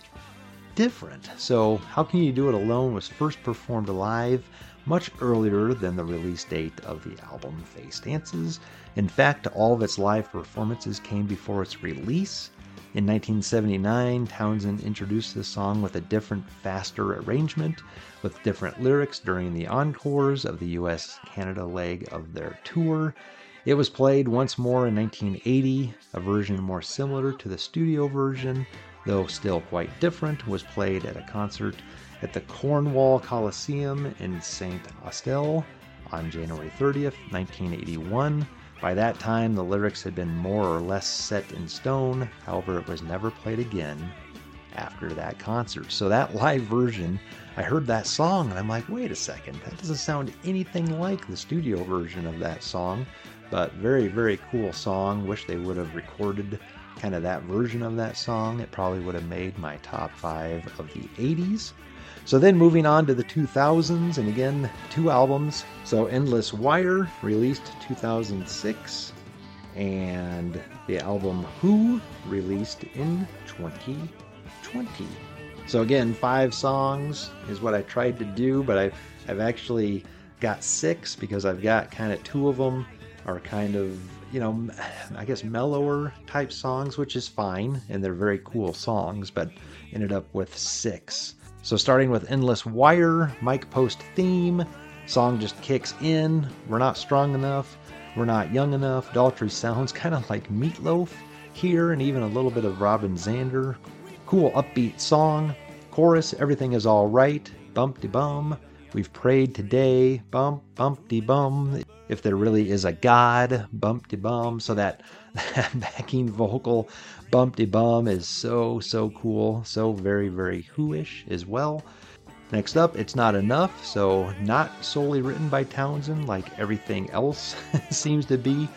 different. So How Can You Do It Alone was first performed live much earlier than the release date of the album Face Dances. In fact, all of its live performances came before its release. In 1979, Townshend introduced this song with a different, faster arrangement, with different lyrics during the encores of the US-Canada leg of their tour. It was played once more in 1980. A version more similar to the studio version, though still quite different, was played at a concert at the Cornwall Coliseum in St. Austell on January 30th, 1981. By that time, the lyrics had been more or less set in stone. However, it was never played again after that concert. So that live version, I heard that song and I'm like, wait a second, that doesn't sound anything like the studio version of that song. But very, very cool song. Wish they would have recorded kind of that version of that song. It probably would have made my top 5 of the 80s. So then moving on to the 2000s, and again, two albums. So Endless Wire, released 2006, and the album Who, released in 2020. So again, 5 songs is what I tried to do, but I've actually got 6, because I've got kind of 2 of them are kind of, you know, I guess mellower type songs, which is fine, and they're very cool songs, but ended up with 6. So starting with Endless Wire, Mike Post theme, song just kicks in, we're not strong enough, we're not young enough, Daltrey sounds kind of like Meatloaf here, and even a little bit of Robin Zander. Cool upbeat song, chorus, everything is all right, bump-de-bum, we've prayed today, bump, bump-de-bum, if there really is a God, bump-de-bum, so that backing vocal bump-de-bum is so cool, so very, very Who-ish as well. Next up, It's Not Enough, so not solely written by Townshend like everything else seems to be,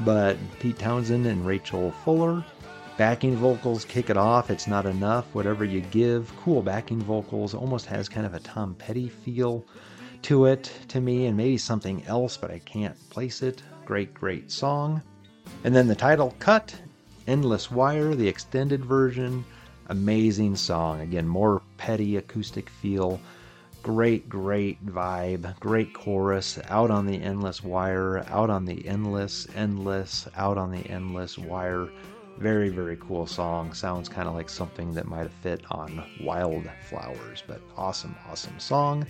but Pete Townshend and Rachel Fuller. Backing vocals kick it off, It's Not Enough, Whatever You Give, cool backing vocals, almost has kind of a Tom Petty feel to it, to me, and maybe something else, but I can't place it. Great song. And then the title cut, Endless Wire, the extended version, amazing song. Again, more Petty acoustic feel, great vibe, great chorus, out on the endless wire, out on the endless, out on the endless wire. Very cool song. Sounds kind of like something that might have fit on Wildflowers, but awesome song.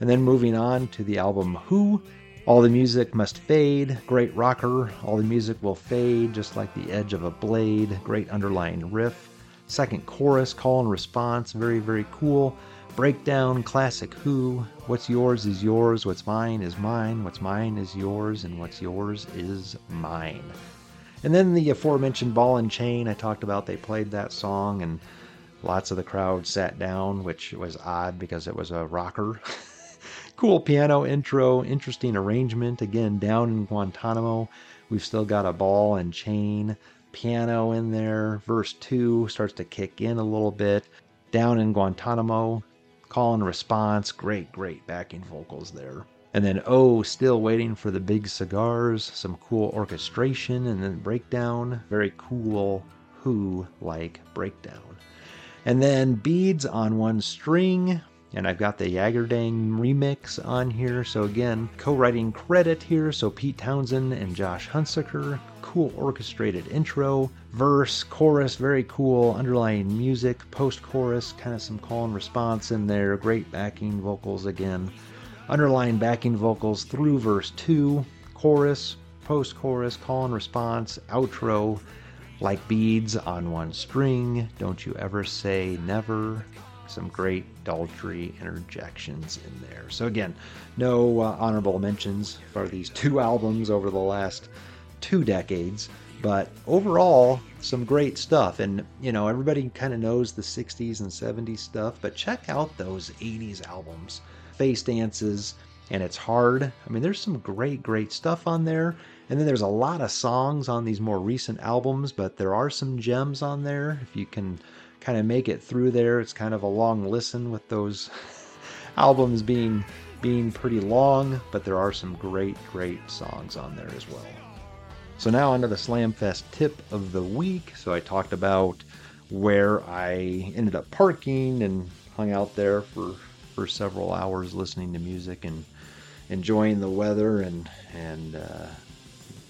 And then moving on to the album Who, All the Music Must Fade, great rocker, all the music will fade just like the edge of a blade, great underlying riff, second chorus, call and response, very cool, breakdown, classic Who, what's yours is yours, what's mine is mine, what's mine is yours, and what's yours is mine. And then the aforementioned Ball and Chain, I talked about, they played that song and lots of the crowd sat down, which was odd because it was a rocker. Cool piano intro, interesting arrangement. Again, down in Guantanamo, we've still got a ball and chain piano in there. Verse 2 starts to kick in a little bit. Down in Guantanamo, Call and Response, great backing vocals there. And then Oh, Still Waiting for the Big Cigars, some cool orchestration and then breakdown, very cool Who-like breakdown. And then Beads on One String, and I've got the Yaggerdang remix on here. So again, co-writing credit here, so Pete Townshend and Josh Hunsaker. Cool orchestrated intro, verse, chorus, very cool underlying music, post-chorus, kind of some call and response in there, great backing vocals again. Underlying backing vocals through verse 2, chorus, post-chorus, call and response, outro, like Beads on One String, Don't You Ever Say Never, some great Daltrey interjections in there. So again, no honorable mentions for these two albums over the last 2 decades, but overall some great stuff. And you know, everybody kind of knows the 60s and 70s stuff, but check out those 80s albums, Face Dances and It's Hard. I mean, there's some great stuff on there. And then there's a lot of songs on these more recent albums, but there are some gems on there if you can kind of make it through there. It's kind of a long listen with those albums being pretty long, but there are some great songs on there as well. So now onto the Slamfest tip of the week. So I talked about where I ended up parking and hung out there for several hours listening to music and enjoying the weather and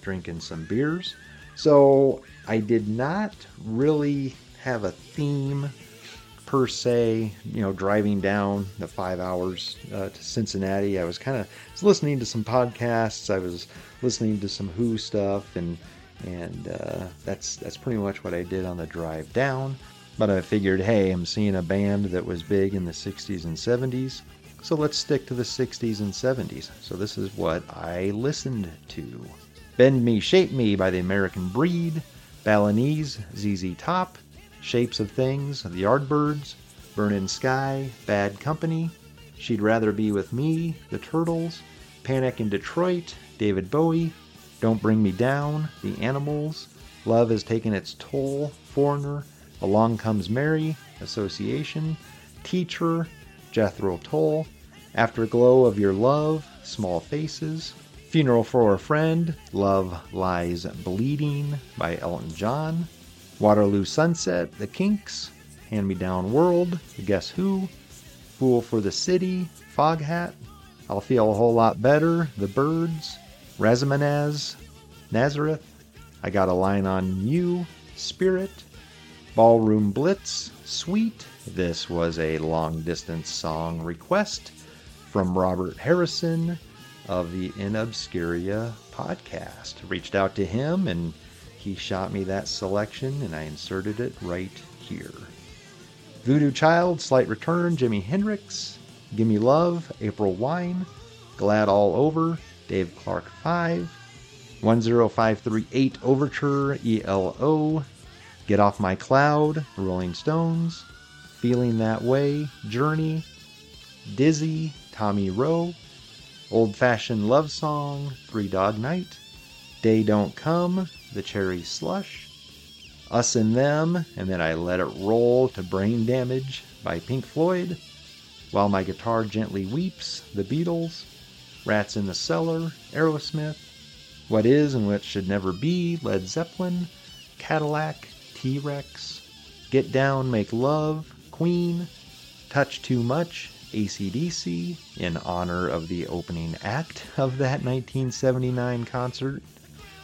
drinking some beers. So I did not really have a theme per se, you know, driving down the 5 hours to Cincinnati. I was kind of listening to some podcasts. I was listening to some Who stuff, and that's pretty much what I did on the drive down. But I figured, hey, I'm seeing a band that was big in the 60s and 70s, so let's stick to the 60s and 70s. So this is what I listened to. Bend Me, Shape Me by The American Breed, Balinese, ZZ Top, Shapes of Things, The Yardbirds, Burnin' Sky, Bad Company, She'd Rather Be With Me, The Turtles, Panic in Detroit, David Bowie, Don't Bring Me Down, The Animals, Love Has Taken Its Toll, Foreigner, Along Comes Mary, Association, Teacher, Jethro Tull, Afterglow of Your Love, Small Faces, Funeral for a Friend, Love Lies Bleeding by Elton John, Waterloo Sunset, The Kinks, Hand Me Down World, Guess Who, Fool for the City, Foghat, I'll Feel a Whole Lot Better, The Byrds, Razamanaz, Nazareth, I Got a Line on You, Spirit, Ballroom Blitz, Sweet. This was a long distance song request from Robert Harrison of the In Obscuria podcast. Reached out to him and he shot me that selection, and I inserted it right here. Voodoo Child, Slight Return, Jimi Hendrix, Gimme Love, April Wine, Glad All Over, Dave Clark 5, 10538 Overture, ELO, Get Off My Cloud, Rolling Stones, Feeling That Way, Journey, Dizzy, Tommy Rowe, Old Fashioned Love Song, Three Dog Night, Day Don't Come, The Cherry Slush, Us and Them, and then I Let It Roll to Brain Damage by Pink Floyd, While My Guitar Gently Weeps, The Beatles, Rats in the Cellar, Aerosmith, What Is and What Should Never Be, Led Zeppelin, Cadillac, T-Rex, Get Down, Make Love, Queen, Touch Too Much, AC/DC, in honor of the opening act of that 1979 concert.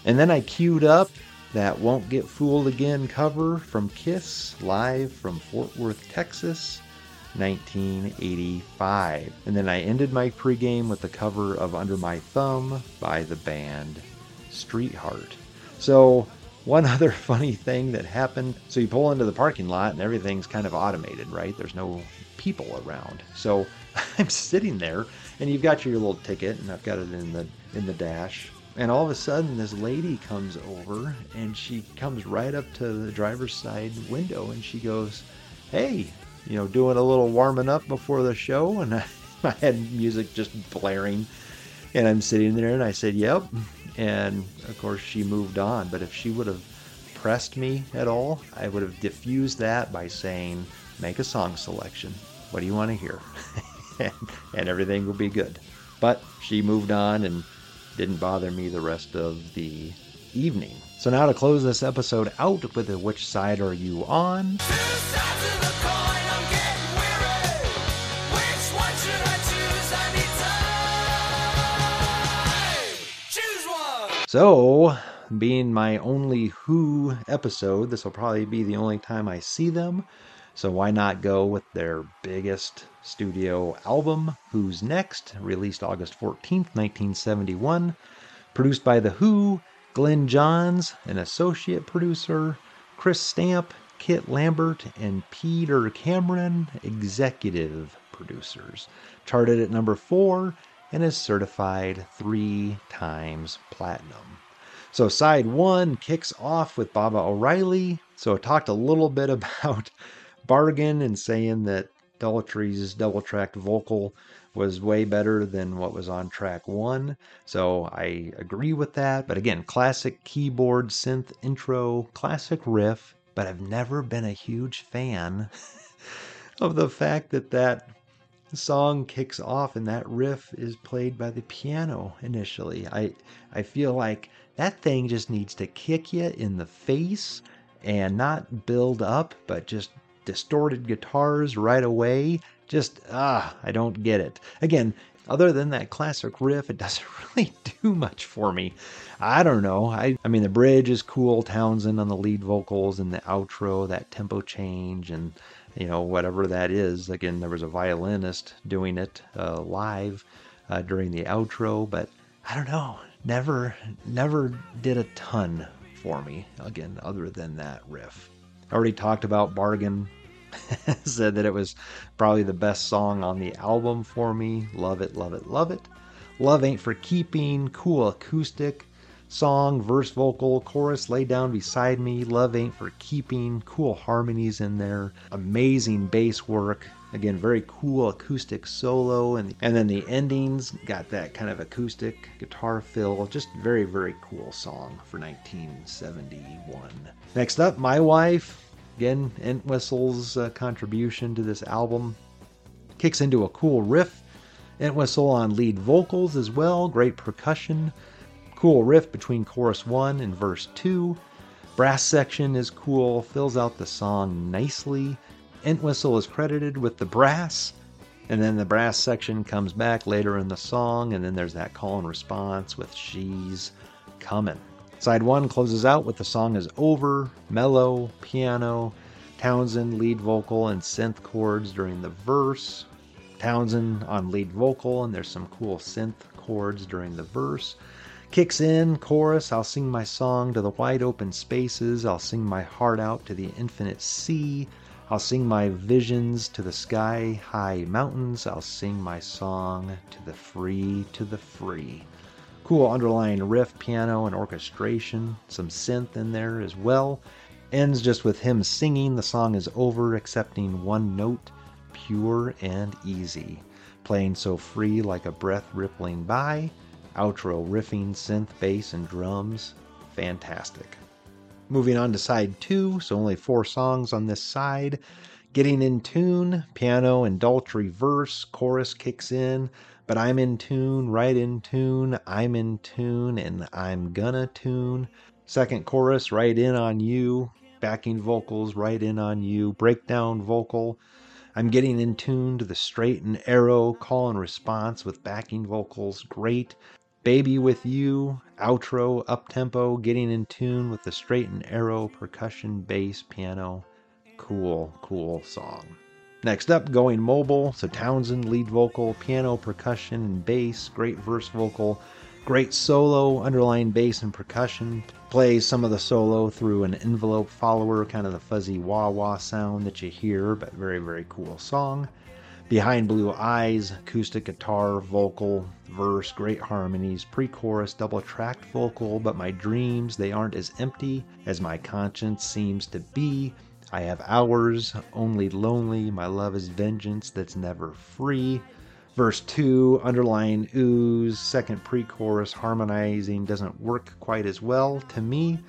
And then I queued up that Won't Get Fooled Again cover from KISS, live from Fort Worth, Texas, 1985. And then I ended my pregame with the cover of Under My Thumb by the band Streetheart. So one other funny thing that happened, so you pull into the parking lot and everything's kind of automated, right? There's no people around. So I'm sitting there and you've got your little ticket, and I've got it in the dash. And all of a sudden, this lady comes over, and she comes right up to the driver's side window, and she goes, "Hey, you know, doing a little warming up before the show?" And I had music just blaring, and I'm sitting there, and I said, "Yep." And of course, she moved on. But if she would have pressed me at all, I would have diffused that by saying, make a song selection. What do you want to hear? and everything will be good. But she moved on and didn't bother me the rest of the evening. So now to close this episode out with Which Side Are You On? Two sides of the coin, I'm getting weary. Which one should I choose? I need time. Choose one. So, being my only Who episode, this will probably be the only time I see them. So why not go with their biggest studio album, Who's Next, released August 14th, 1971, produced by The Who, Glenn Johns, an associate producer, Chris Stamp, Kit Lambert, and Peter Cameron, executive producers. Charted at number 4 and is certified 3 times platinum. So side one kicks off with Baba O'Reilly. So I talked a little bit about Bargain and saying that Daltrey's double-tracked vocal was way better than what was on track one. So I agree with that. But again, classic keyboard synth intro, classic riff, but I've never been a huge fan of the fact that that song kicks off and that riff is played by the piano initially. I feel like that thing just needs to kick you in the face and not build up, but just distorted guitars right away. I don't get it. Again, other than that classic riff, it doesn't really do much for me. I don't know. I mean, the bridge is cool. Townsend on the lead vocals and the outro, that tempo change and, you know, whatever that is. Again, there was a violinist doing it live during the outro, but I don't know. Never did a ton for me. Again, other than that riff. I already talked about Bargain, said that it was probably the best song on the album for me. Love it, love it, love it. Love Ain't For Keeping, cool acoustic song, verse, vocal, chorus, Lay Down Beside Me, Love Ain't For Keeping, cool harmonies in there, amazing bass work. Again, very cool acoustic solo, and then the endings got that kind of acoustic guitar fill. Just very, very cool song for 1971. Next up, My Wife. Again, Entwistle's contribution to this album. Kicks into a cool riff. Entwistle on lead vocals as well. Great percussion. Cool riff between chorus 1 and verse 2. Brass section is cool. Fills out the song nicely. Entwistle is credited with the brass, and then the brass section comes back later in the song, and then there's that call and response with She's Coming. Side one closes out with The Song Is Over, mellow, piano, Townsend lead vocal and synth chords during the verse, Townsend on lead vocal, and there's some cool synth chords during the verse. Kicks in, chorus, I'll sing my song to the wide open spaces, I'll sing my heart out to the infinite sea, I'll sing my visions to the sky-high mountains. I'll sing my song to the free, to the free. Cool underlying riff, piano, and orchestration. Some synth in there as well. Ends just with him singing. The song is over, accepting one note, pure and easy. Playing so free like a breath rippling by. Outro riffing, synth, bass, and drums. Fantastic. Moving on to side two, so only 4 songs on this side. Getting in Tune, piano and Daltrey verse, chorus kicks in, but I'm in tune, right in tune, I'm in tune, and I'm gonna tune. Second chorus, right in on you, backing vocals, right in on you, breakdown vocal. I'm getting in tune to the straight and arrow, call and response with backing vocals, great. Baby With You, outro, up-tempo, getting in tune with the straight and arrow, percussion, bass, piano. Cool, cool song. Next up, Going Mobile. So Townsend, lead vocal, piano, percussion, and bass. Great verse vocal. Great solo, underlying bass and percussion. Plays some of the solo through an envelope follower, kind of the fuzzy wah-wah sound that you hear, but very, very cool song. Behind Blue Eyes, acoustic guitar, vocal, verse, great harmonies, pre-chorus, double-tracked vocal, but my dreams, they aren't as empty as my conscience seems to be. I have hours, only lonely, my love is vengeance that's never free. Verse 2, underlying ooze, second pre-chorus, harmonizing, doesn't work quite as well to me.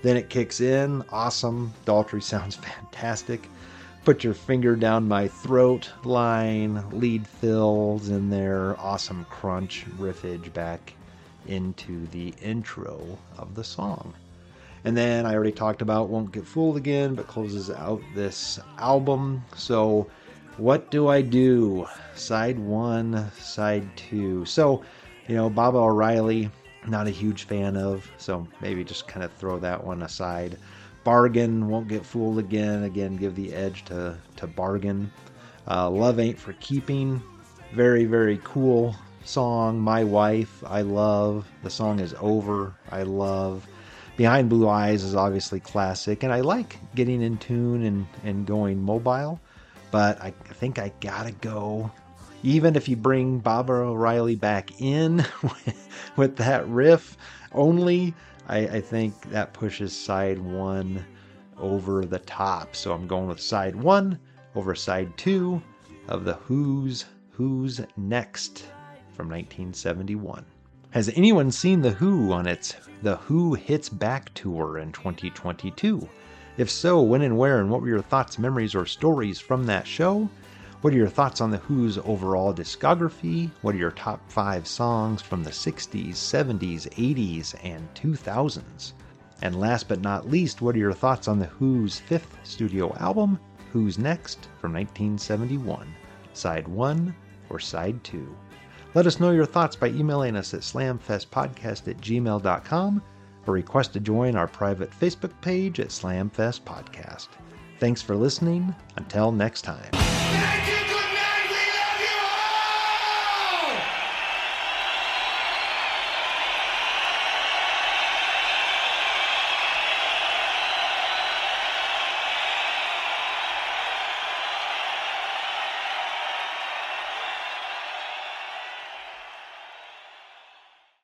Then it kicks in, awesome, Daltrey sounds fantastic. Put Your Finger Down My Throat line, lead fills in their awesome crunch riffage back into the intro of the song. And then I already talked about Won't Get Fooled Again, but closes out this album. So what do I do? Side one, side two. So, you know, Baba O'Reilly, not a huge fan of, so maybe just kind of throw that one aside. Bargain, Won't Get Fooled Again. Again, give the edge to Bargain. Love Ain't For Keeping. Very, very cool song. My Wife, I love. The Song Is Over, I love. Behind Blue Eyes is obviously classic. And I like getting in tune and going mobile. But I think I gotta go. Even if you bring Baba O'Reilly back in with that riff only, I think that pushes side one over the top. So I'm going with side one over side two of The Who's Who's Next from 1971. Has anyone seen The Who on its The Who Hits Back tour in 2022? If so, when and where, and what were your thoughts, memories, or stories from that show? What are your thoughts on The Who's overall discography? What are your top 5 songs from the 60s, 70s, 80s, and 2000s? And last but not least, what are your thoughts on The Who's 5th studio album, Who's Next, from 1971? Side 1 or Side 2? Let us know your thoughts by emailing us at slamfestpodcast@gmail.com or request to join our private Facebook page at Slamfest Podcast. Thanks for listening. Until next time.